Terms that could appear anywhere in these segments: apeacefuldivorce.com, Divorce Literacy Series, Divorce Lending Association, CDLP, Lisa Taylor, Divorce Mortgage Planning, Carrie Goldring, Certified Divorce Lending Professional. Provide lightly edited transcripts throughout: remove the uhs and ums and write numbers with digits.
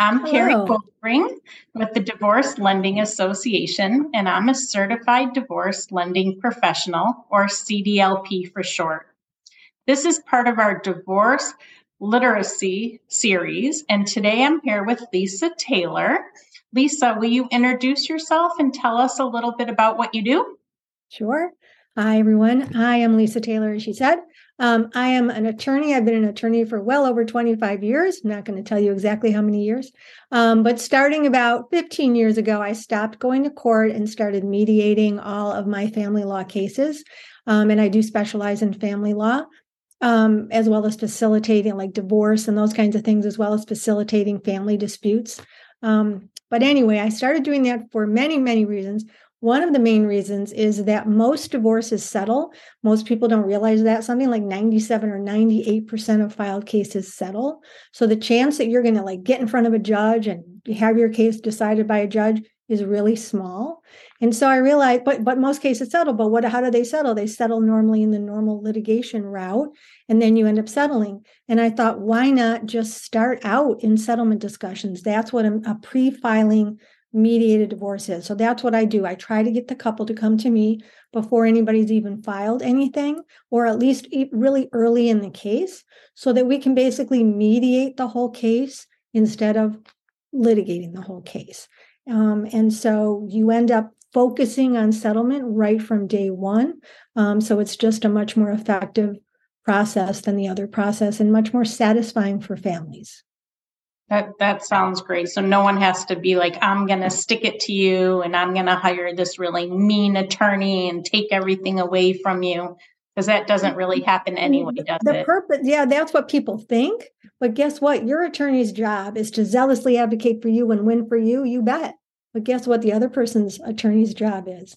I'm Carrie Goldring with the Divorce Lending Association, and I'm a Certified Divorce Lending Professional, or CDLP for short. This is part of our Divorce Literacy Series, and today I'm here with Lisa Taylor. Lisa, will you introduce yourself and tell us a little bit about what you do? Sure. Hi, everyone. I am Lisa Taylor, as she said. I am an attorney. I've been an attorney for well over 25 years. I'm not going to tell you exactly how many years, but starting about 15 years ago, I stopped going to court and started mediating all of my family law cases. And I do specialize in family law, as well as facilitating like divorce and those kinds of things, as well as facilitating family disputes. But anyway, I started doing that for many, many reasons. One of the main reasons is that most divorces settle. Most people don't realize that. Something like 97 or 98% of filed cases settle. So the chance that you're going to like get in front of a judge and have your case decided by a judge is really small. And so I realized, but most cases settle. But how do they settle? They settle normally in the normal litigation route, and then you end up settling. And I thought, why not just start out in settlement discussions? That's what a pre-filing mediated divorces. So that's what I do. I try to get the couple to come to me before anybody's even filed anything, or at least really early in the case, so that we can basically mediate the whole case instead of litigating the whole case. And so you end up focusing on settlement right from day one. So it's just a much more effective process than the other process and much more satisfying for families. That sounds great. So no one has to be like, I'm going to stick it to you and I'm going to hire this really mean attorney and take everything away from you, because that doesn't really happen anyway, does it? The purpose, yeah, that's what people think. But guess what? Your attorney's job is to zealously advocate for you and win for you, you bet. But guess what the other person's attorney's job is?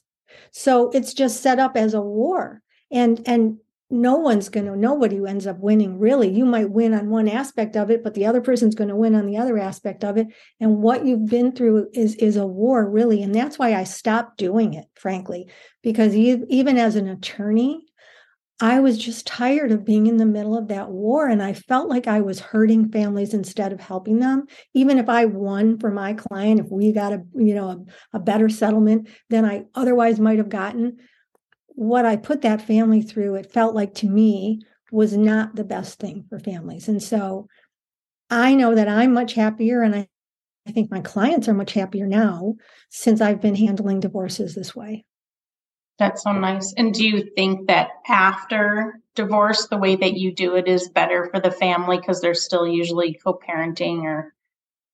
So it's just set up as a war. And no one's going to know what you ends up winning, really. You might win on one aspect of it, but the other person's going to win on the other aspect of it. And what you've been through is a war, really. And that's why I stopped doing it, frankly, because even as an attorney, I was just tired of being in the middle of that war. And I felt like I was hurting families instead of helping them. Even if I won for my client, if we got a better settlement than I otherwise might have gotten, what I put that family through, it felt like to me, was not the best thing for families. And so I know that I'm much happier, and I think my clients are much happier now since I've been handling divorces this way. That's so nice. And do you think that after divorce, the way that you do it is better for the family because they're still usually co-parenting or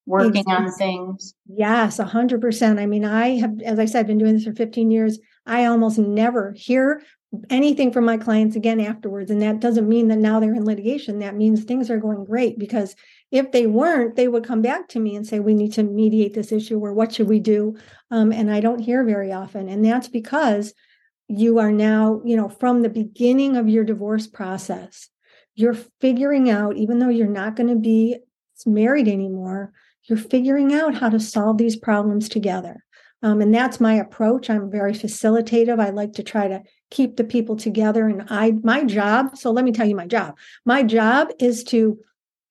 working on things? Yes, 100%. I mean, I have, as I said, been doing this for 15 years. I almost never hear anything from my clients again afterwards. And that doesn't mean that now they're in litigation. That means things are going great, because if they weren't, they would come back to me and say, we need to mediate this issue, or what should we do? And I don't hear very often. And that's because you are now, from the beginning of your divorce process, you're figuring out, even though you're not going to be married anymore, you're figuring out how to solve these problems together. And that's my approach. I'm very facilitative. I like to try to keep the people together. And my job, so let me tell you my job. My job is to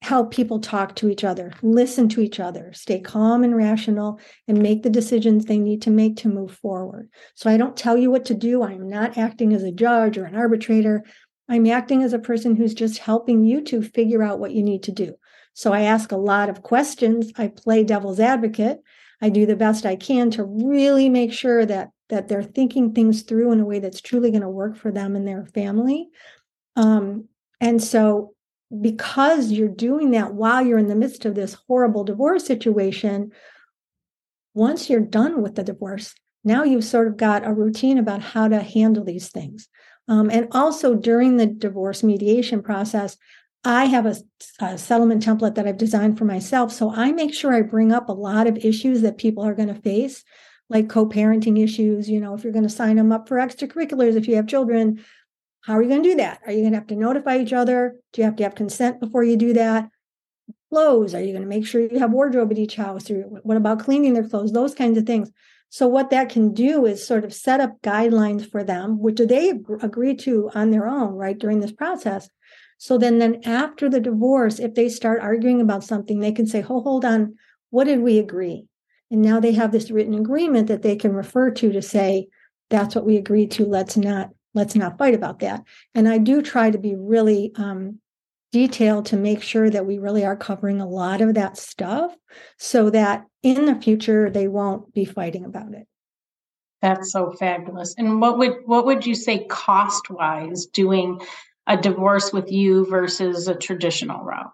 help people talk to each other, listen to each other, stay calm and rational, and make the decisions they need to make to move forward. So I don't tell you what to do. I'm not acting as a judge or an arbitrator. I'm acting as a person who's just helping you to figure out what you need to do. So I ask a lot of questions. I play devil's advocate. I do the best I can to really make sure that they're thinking things through in a way that's truly going to work for them and their family. And so because you're doing that while you're in the midst of this horrible divorce situation, once you're done with the divorce, now you've sort of got a routine about how to handle these things. And also during the divorce mediation process, I have a settlement template that I've designed for myself. So I make sure I bring up a lot of issues that people are going to face, like co-parenting issues. You know, if you're going to sign them up for extracurriculars, if you have children, how are you going to do that? Are you going to have to notify each other? Do you have to have consent before you do that? Clothes, are you going to make sure you have wardrobe at each house? Or what about cleaning their clothes? Those kinds of things. So what that can do is sort of set up guidelines for them, which they agree to on their own, right, during this process. So then after the divorce, if they start arguing about something, they can say, oh, hold on, what did we agree? And now they have this written agreement that they can refer to say, that's what we agreed to. Let's not fight about that. And I do try to be really detailed to make sure that we really are covering a lot of that stuff so that in the future, they won't be fighting about it. That's so fabulous. And what would you say cost-wise doing a divorce with you versus a traditional route?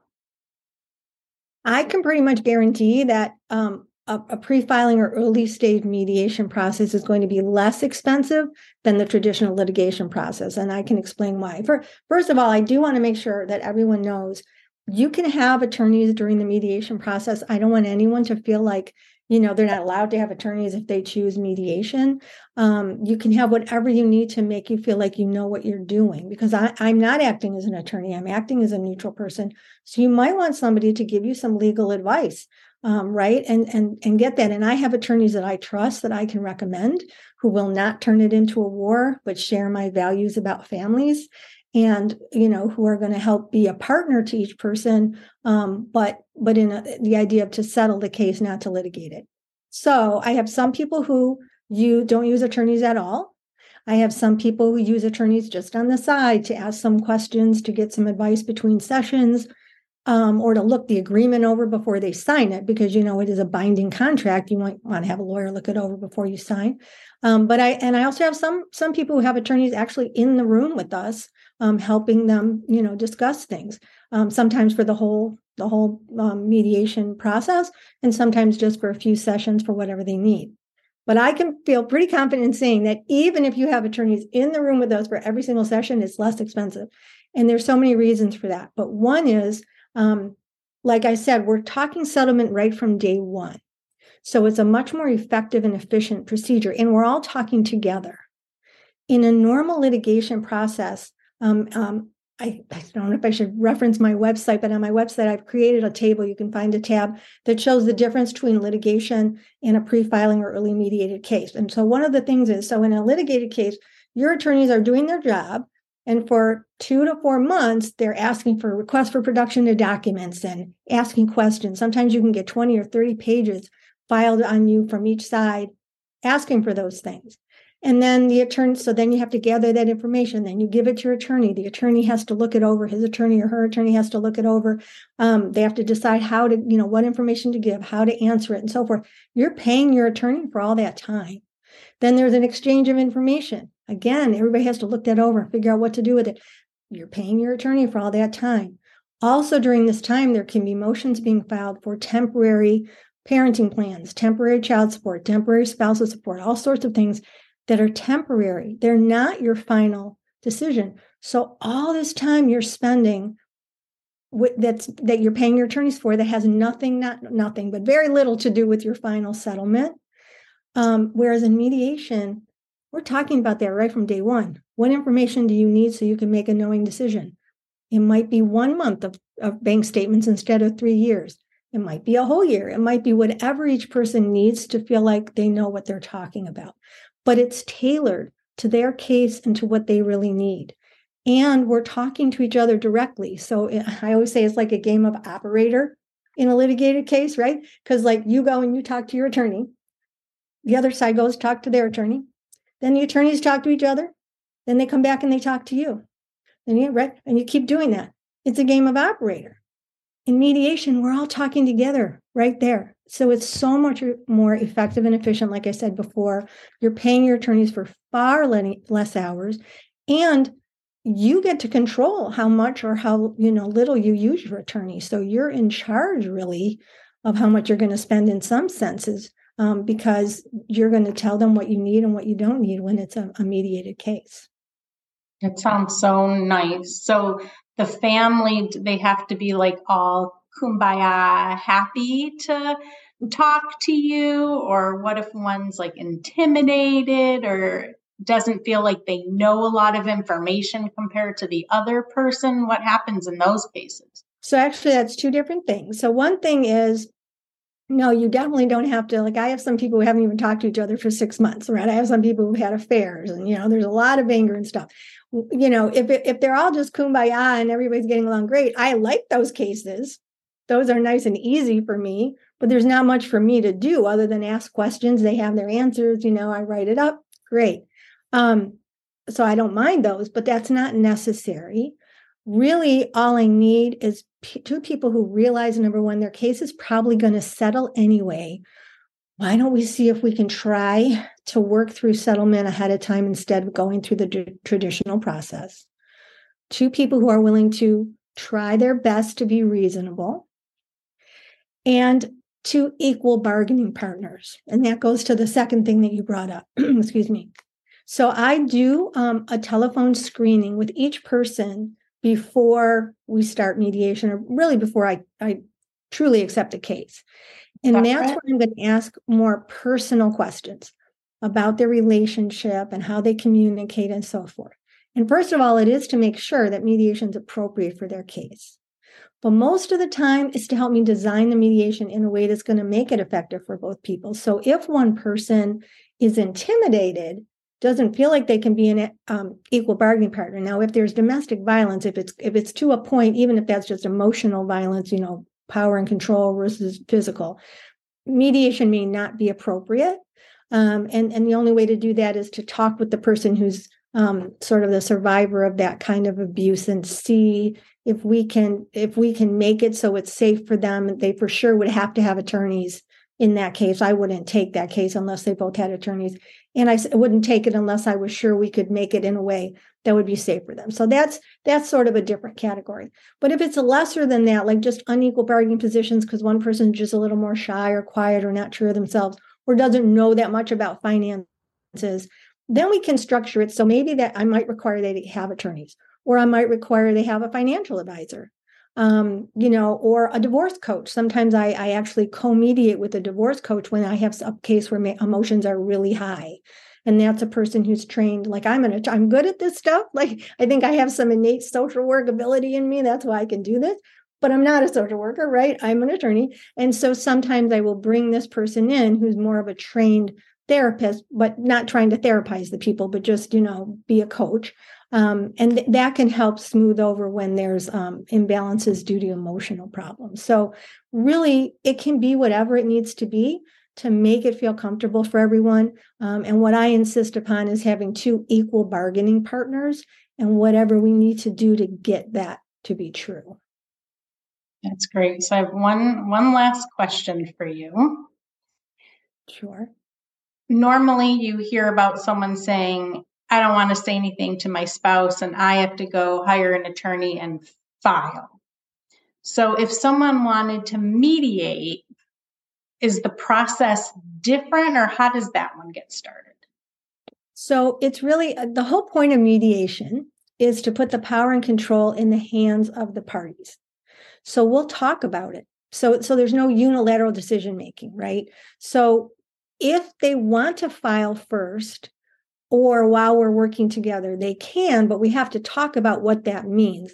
I can pretty much guarantee that a pre-filing or early stage mediation process is going to be less expensive than the traditional litigation process. And I can explain why. First of all, I do want to make sure that everyone knows you can have attorneys during the mediation process. I don't want anyone to feel like, you know, they're not allowed to have attorneys if they choose mediation. You can have whatever you need to make you feel like you know what you're doing, because I'm not acting as an attorney. I'm acting as a neutral person. So you might want somebody to give you some legal advice. Right. And get that. And I have attorneys that I trust that I can recommend who will not turn it into a war, but share my values about families and, you know, who are going to help be a partner to each person. But in the idea of to settle the case, not to litigate it. So I have some people who don't use attorneys at all. I have some people who use attorneys just on the side to ask some questions, to get some advice between sessions. Or to look the agreement over before they sign it, because, you know, it is a binding contract. You might want to have a lawyer look it over before you sign. But I also have some people who have attorneys actually in the room with us, helping them, you know, discuss things, sometimes for the whole mediation process, and sometimes just for a few sessions for whatever they need. But I can feel pretty confident in saying that even if you have attorneys in the room with us for every single session, it's less expensive. And there's so many reasons for that. But one is, like I said, we're talking settlement right from day one. So it's a much more effective and efficient procedure. And we're all talking together. In a normal litigation process, I don't know if I should reference my website, but on my website, I've created a table. You can find a tab that shows the difference between litigation and a pre-filing or early mediated case. And so one of the things is, so in a litigated case, your attorneys are doing their job. And for 2 to 4 months, they're asking for requests for production of documents and asking questions. Sometimes you can get 20 or 30 pages filed on you from each side asking for those things. And then the attorney, so then you have to gather that information. Then you give it to your attorney. The attorney has to look it over. His attorney or her attorney has to look it over. They have to decide how to, you know, what information to give, how to answer it, and so forth. You're paying your attorney for all that time. Then there's an exchange of information. Again, everybody has to look that over and figure out what to do with it. You're paying your attorney for all that time. Also, during this time, there can be motions being filed for temporary parenting plans, temporary child support, temporary spousal support, all sorts of things that are temporary. They're not your final decision. So all this time you're spending that you're paying your attorneys for that has nothing, but very little to do with your final settlement. Whereas in mediation, we're talking about that right from day one. What information do you need so you can make a knowing decision? It might be 1 month of bank statements instead of 3 years. It might be a whole year. It might be whatever each person needs to feel like they know what they're talking about. But it's tailored to their case and to what they really need. And we're talking to each other directly. So I always say it's like a game of operator in a litigated case, right? Because like you go and you talk to your attorney. The other side goes talk to their attorney. Then the attorneys talk to each other. Then they come back and they talk to you. Then you, right? And you keep doing that. It's a game of operator. In mediation, we're all talking together right there. So it's so much more effective and efficient. Like I said before, you're paying your attorneys for far less hours, and you get to control how much or how, you know, little you use your attorney. So you're in charge really of how much you're going to spend in some senses. Because you're going to tell them what you need and what you don't need when it's a mediated case. It sounds so nice. So the family, they have to be like all kumbaya happy to talk to you? Or what if one's like intimidated or doesn't feel like they know a lot of information compared to the other person? What happens in those cases? So actually, that's two different things. So one thing is, no, you definitely don't have to. Like, I have some people who haven't even talked to each other for 6 months, right? I have some people who've had affairs, and, you know, there's a lot of anger and stuff. You know, if they're all just kumbaya and everybody's getting along great, I like those cases. Those are nice and easy for me, but there's not much for me to do other than ask questions. They have their answers. You know, I write it up. Great. So I don't mind those, but that's not necessary. Really, all I need is two people who realize, number one, their case is probably going to settle anyway. Why don't we see if we can try to work through settlement ahead of time instead of going through the traditional process? Two people who are willing to try their best to be reasonable, and two equal bargaining partners. And that goes to the second thing that you brought up. Excuse me. So I do a telephone screening with each person before we start mediation, or really before I truly accept a case. And that's where I'm going to ask more personal questions about their relationship and how they communicate and so forth. And first of all, it is to make sure that mediation is appropriate for their case. But most of the time is to help me design the mediation in a way that's going to make it effective for both people. So if one person is intimidated, doesn't feel like they can be an equal bargaining partner. Now, if there's domestic violence, if it's to a point, even if that's just emotional violence, you know, power and control versus physical, mediation may not be appropriate. And the only way to do that is to talk with the person who's sort of the survivor of that kind of abuse and see if we can make it so it's safe for them. They for sure would have to have attorneys in that case. I wouldn't take that case unless they both had attorneys, and I wouldn't take it unless I was sure we could make it in a way that would be safe for them. So that's sort of a different category. But if it's lesser than that, like just unequal bargaining positions because one person's just a little more shy or quiet or not sure of themselves or doesn't know that much about finances, then we can structure it so maybe that I might require they have attorneys, or I might require they have a financial advisor, you know, or a divorce coach. Sometimes I actually co-mediate with a divorce coach when I have a case where my emotions are really high. And that's a person who's trained, like I'm good at this stuff. Like, I think I have some innate social work ability in me. That's why I can do this. But I'm not a social worker, right? I'm an attorney. And so sometimes I will bring this person in who's more of a trained therapist, but not trying to therapize the people, but just, you know, be a coach. And that can help smooth over when there's imbalances due to emotional problems. So really, it can be whatever it needs to be to make it feel comfortable for everyone. And what I insist upon is having two equal bargaining partners and whatever we need to do to get that to be true. That's great. So I have one last question for you. Sure. Normally, you hear about someone saying, I don't want to say anything to my spouse and I have to go hire an attorney and file. So if someone wanted to mediate, is the process different, or how does that one get started? So it's really the whole point of mediation is to put the power and control in the hands of the parties. So we'll talk about it. So there's no unilateral decision-making, right? So if they want to file first, or while we're working together, they can, but we have to talk about what that means.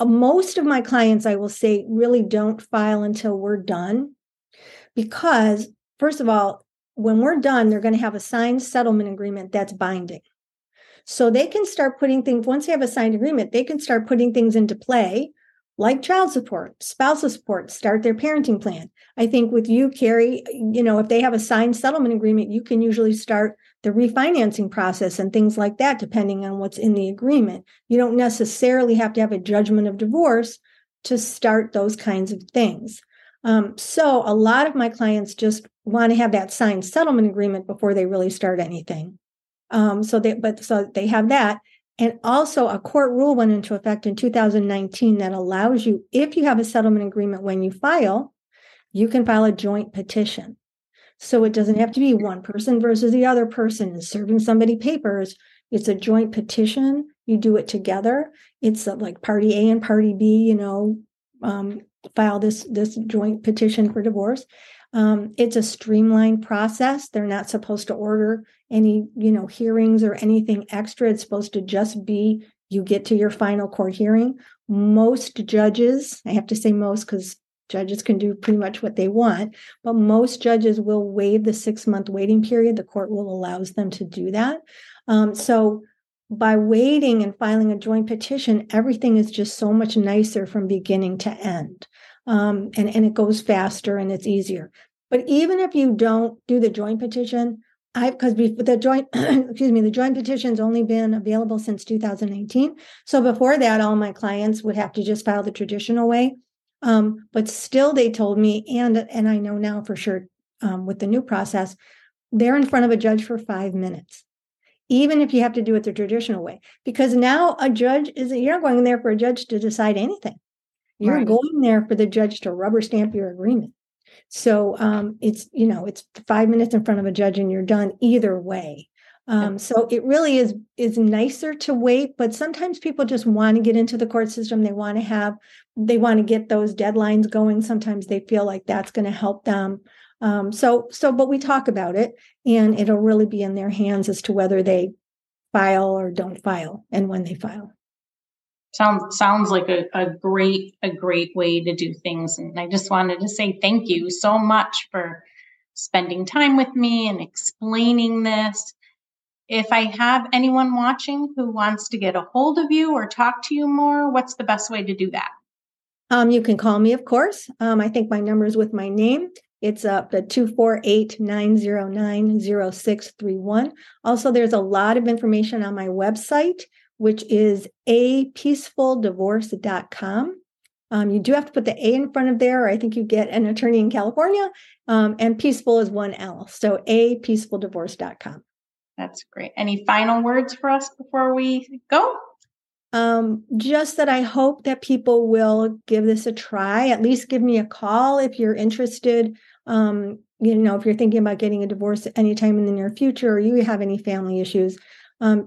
Most of my clients, I will say, really don't file until we're done, because first of all, when we're done, they're going to have a signed settlement agreement that's binding. So they can start putting things, once they have a signed agreement, they can start putting things into play, like child support, spousal support, start their parenting plan. I think with you, Carrie, you know, if they have a signed settlement agreement, you can usually start the refinancing process and things like that, depending on what's in the agreement. You don't necessarily have to have a judgment of divorce to start those kinds of things. So a lot of my clients just want to have that signed settlement agreement before they really start anything. So they have that. And also a court rule went into effect in 2019 that allows you, if you have a settlement agreement when you file, you can file a joint petition. So it doesn't have to be one person versus the other person and serving somebody papers. It's a joint petition. you do it together. It's like party A and party B, file this joint petition for divorce. It's a streamlined process. They're not supposed to order any, hearings or anything extra. It's supposed to just be, you get to your final court hearing. Most judges, I have to say most because judges can do pretty much what they want, but most judges will waive the 6-month waiting period. The court will allows them to do that. So by waiting and filing a joint petition, everything is just so much nicer from beginning to end. And it goes faster and it's easier. But even if you don't do the joint petition, because the joint, the joint petition's only been available since 2019. So before that, all my clients would have to just file the traditional way. But still, they told me, and I know now for sure with the new process, they're in front of a judge for 5 minutes, even if you have to do it the traditional way, because now a judge you're not going there for a judge to decide anything. You're right. Going there for the judge to rubber stamp your agreement. So it's 5 minutes in front of a judge and you're done either way. So it really is nicer to wait, but sometimes people just want to get into the court system. They want to get those deadlines going. Sometimes they feel like that's going to help them. But we talk about it and it'll really be in their hands as to whether they file or don't file and when they file. Sounds like a great way to do things. And I just wanted to say thank you so much for spending time with me and explaining this. If I have anyone watching who wants to get a hold of you or talk to you more, what's the best way to do that? You can call me, of course. I think my number is with my name. It's up at 248-909-0631. Also, there's a lot of information on my website, which is apeacefuldivorce.com. You do have to put the A in front of there, or I think you get an attorney in California. And peaceful is one L. So apeacefuldivorce.com. That's great. Any final words for us before we go? Just that I hope that people will give this a try. At least give me a call if you're interested. If you're thinking about getting a divorce anytime in the near future, or you have any family issues,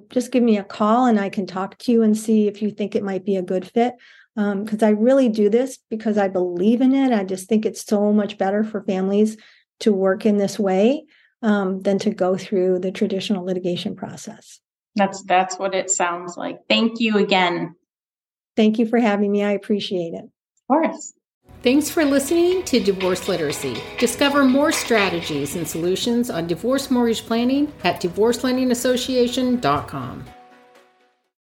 just give me a call and I can talk to you and see if you think it might be a good fit. Because I really do this because I believe in it. I just think it's so much better for families to work in this way than to go through the traditional litigation process. That's what it sounds like. Thank you again. Thank you for having me. I appreciate it. Of course. Thanks for listening to Divorce Literacy. Discover more strategies and solutions on divorce mortgage planning at divorcelendingassociation.com.